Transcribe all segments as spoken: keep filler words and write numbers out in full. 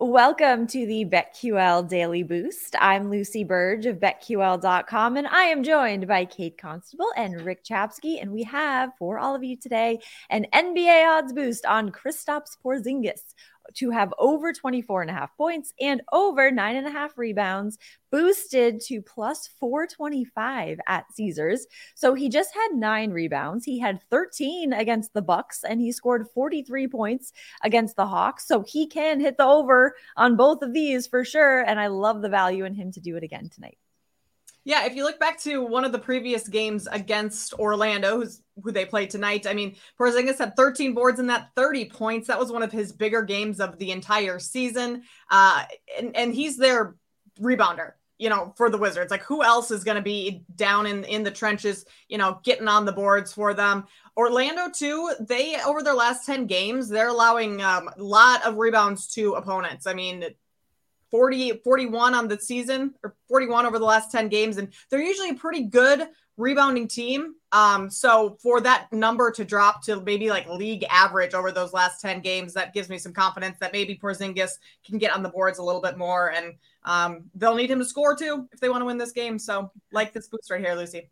Welcome to the BetQL Daily Boost. I'm Lucy Burge of bet Q L dot com, and I am joined by Kate Constable and Rick Chapsky, and we have, for all of you today, an N B A odds boost on Kristaps Porzingis to have over twenty-four and a half points and over nine and a half rebounds, boosted to plus four twenty-five at Caesars. So he just had nine rebounds. He had thirteen against the Bucks, and he scored forty-three points against the Hawks. So he can hit the over on both of these for sure. And I love the value in him to do it again tonight. Yeah, if you look back to one of the previous games against Orlando, who's, who they played tonight, I mean, Porzingis had thirteen boards in that, thirty points. That was one of his bigger games of the entire season. Uh, and, and he's their rebounder, you know, for the Wizards. Like, who else is going to be down in, in the trenches, you know, getting on the boards for them? Orlando, too, they, over their last ten games, they're allowing um, a lot of rebounds to opponents. I mean, forty, forty-one on the season, or forty-one over the last ten games. And they're usually a pretty good rebounding team. Um, so for that number to drop to maybe like league average over those last ten games, that gives me some confidence that maybe Porzingis can get on the boards a little bit more. And um, they'll need him to score, too, if they want to win this game. So like this boost right here, Lucy.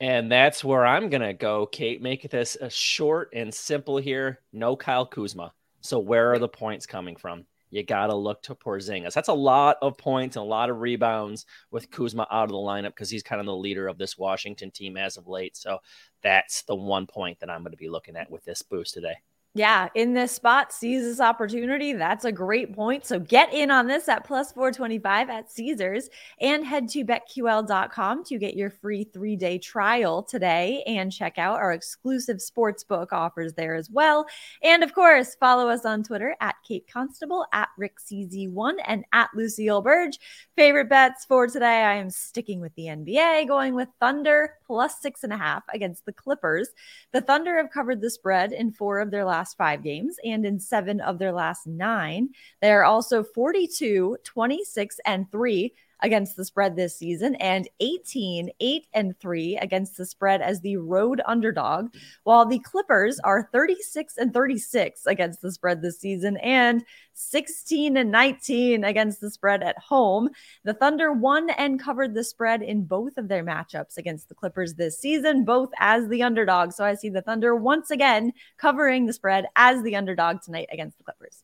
And that's where I'm going to go, Kate. Make this a short and simple here. No Kyle Kuzma. So where are the points coming from? You got to look to Porzingis. That's a lot of points and a lot of rebounds with Kuzma out of the lineup because he's kind of the leader of this Washington team as of late. So that's the one point that I'm going to be looking at with this boost today. Yeah, in this spot, sees this opportunity. That's a great point. So get in on this at plus four twenty-five at Caesars, and head to bet Q L dot com to get your free three-day trial today and check out our exclusive sportsbook offers there as well. And, of course, follow us on Twitter at Kate Constable, at Rick C Z one, and at Lucy Olberg. Favorite bets for today, I am sticking with the N B A, going with Thunder plus six and a half against the Clippers. The Thunder have covered the spread in four of their last five games and in seven of their last nine. They are also forty-two, twenty-six, and three against the spread this season and eighteen, eight, and three against the spread as the road underdog, while the Clippers are thirty-six and thirty-six against the spread this season and sixteen and nineteen against the spread at home. The Thunder won and covered the spread in both of their matchups against the Clippers this season, both as the underdog. So I see the Thunder once again covering the spread as the underdog tonight against the Clippers.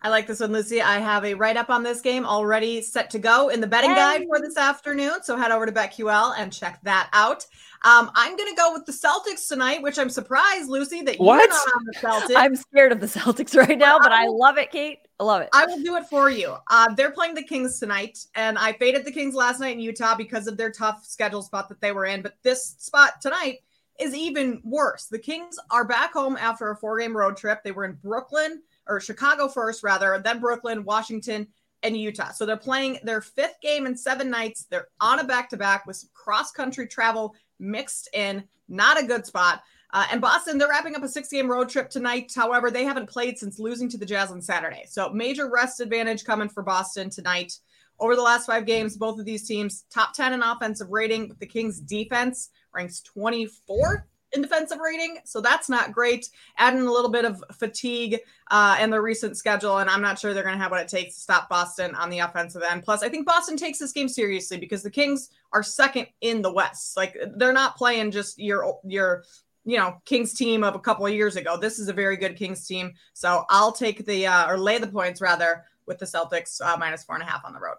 I like this one, Lucy. I have a write-up on this game already set to go in the betting hey. guide for this afternoon. So head over to BetQL and check that out. Um, I'm going to go with the Celtics tonight, which I'm surprised, Lucy, that you're not on the Celtics. I'm scared of the Celtics right now, but I love it, Kate. I love it. I will do it for you. Uh, they're playing the Kings tonight, and I faded the Kings last night in Utah because of their tough schedule spot that they were in. But this spot tonight is even worse. The Kings are back home after a four-game road trip. They were in Brooklyn. or Chicago first, rather, then Brooklyn, Washington, and Utah. So they're playing their fifth game in seven nights. They're on a back-to-back with some cross-country travel mixed in. Not a good spot. Uh, and Boston, they're wrapping up a six-game road trip tonight. However, they haven't played since losing to the Jazz on Saturday. So major rest advantage coming for Boston tonight. Over the last five games, both of these teams, top ten in offensive rating. The Kings defense ranks twenty-fourth in defensive rating. So that's not great. Add in a little bit of fatigue uh, and their recent schedule. And I'm not sure they're going to have what it takes to stop Boston on the offensive end. Plus, I think Boston takes this game seriously because the Kings are second in the West. Like, they're not playing just your, your, you know, Kings team of a couple of years ago. This is a very good Kings team. So I'll take the, uh, or lay the points rather with the Celtics uh, minus four and a half on the road.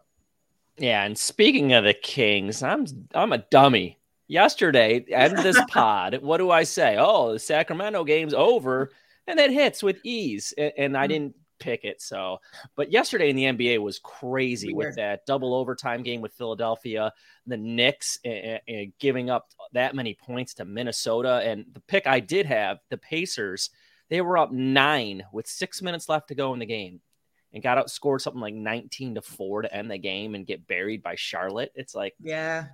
Yeah. And speaking of the Kings, I'm, I'm a dummy. Yesterday, end this pod, what do I say? Oh, the Sacramento game's over, and that hits with ease, and, and I didn't pick it. So, but yesterday in the N B A was crazy Weird. with that double overtime game with Philadelphia, the Knicks and, and giving up that many points to Minnesota, and the pick I did have, the Pacers, they were up nine with six minutes left to go in the game, and got outscored something like nineteen to four to end the game and get buried by Charlotte. It's like, yeah.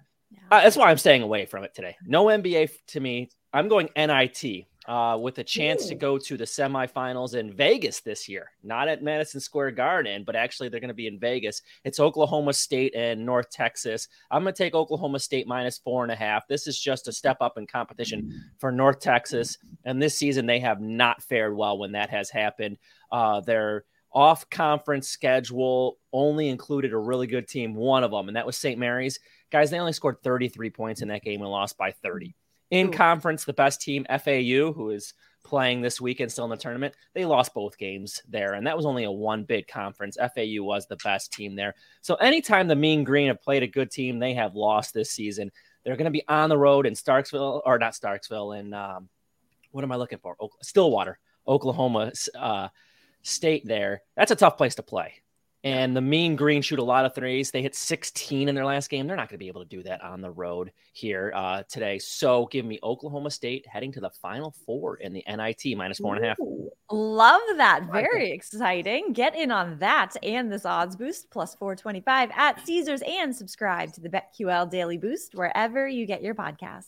Uh, that's why I'm staying away from it today. No N B A f- to me. I'm going N I T uh, with a chance Ooh. to go to the semifinals in Vegas this year. Not at Madison Square Garden, but actually they're going to be in Vegas. It's Oklahoma State and North Texas. I'm going to take Oklahoma State minus four and a half. This is just a step up in competition for North Texas. And this season they have not fared well when that has happened. Uh, they're off-conference schedule only included a really good team, one of them, and that was Saint Mary's. Guys, they only scored thirty-three points in that game and lost by thirty. In Ooh. conference, the best team, F A U, who is playing this weekend still in the tournament, they lost both games there, and that was only a one-bid conference. F A U was the best team there. So anytime the Mean Green have played a good team, they have lost this season. They're going to be on the road in Starksville, or not Starksville, in um, what am I looking for? Stillwater, Oklahoma uh State there. That's a tough place to play. And the Mean Green shoot a lot of threes. They hit sixteen in their last game. They're not going to be able to do that on the road here uh, today. So give me Oklahoma State heading to the Final Four in the N I T minus four and a half. Ooh, love that. Very exciting. Get in on that and this odds boost plus four twenty-five at Caesars and subscribe to the BetQL Daily Boost wherever you get your podcasts.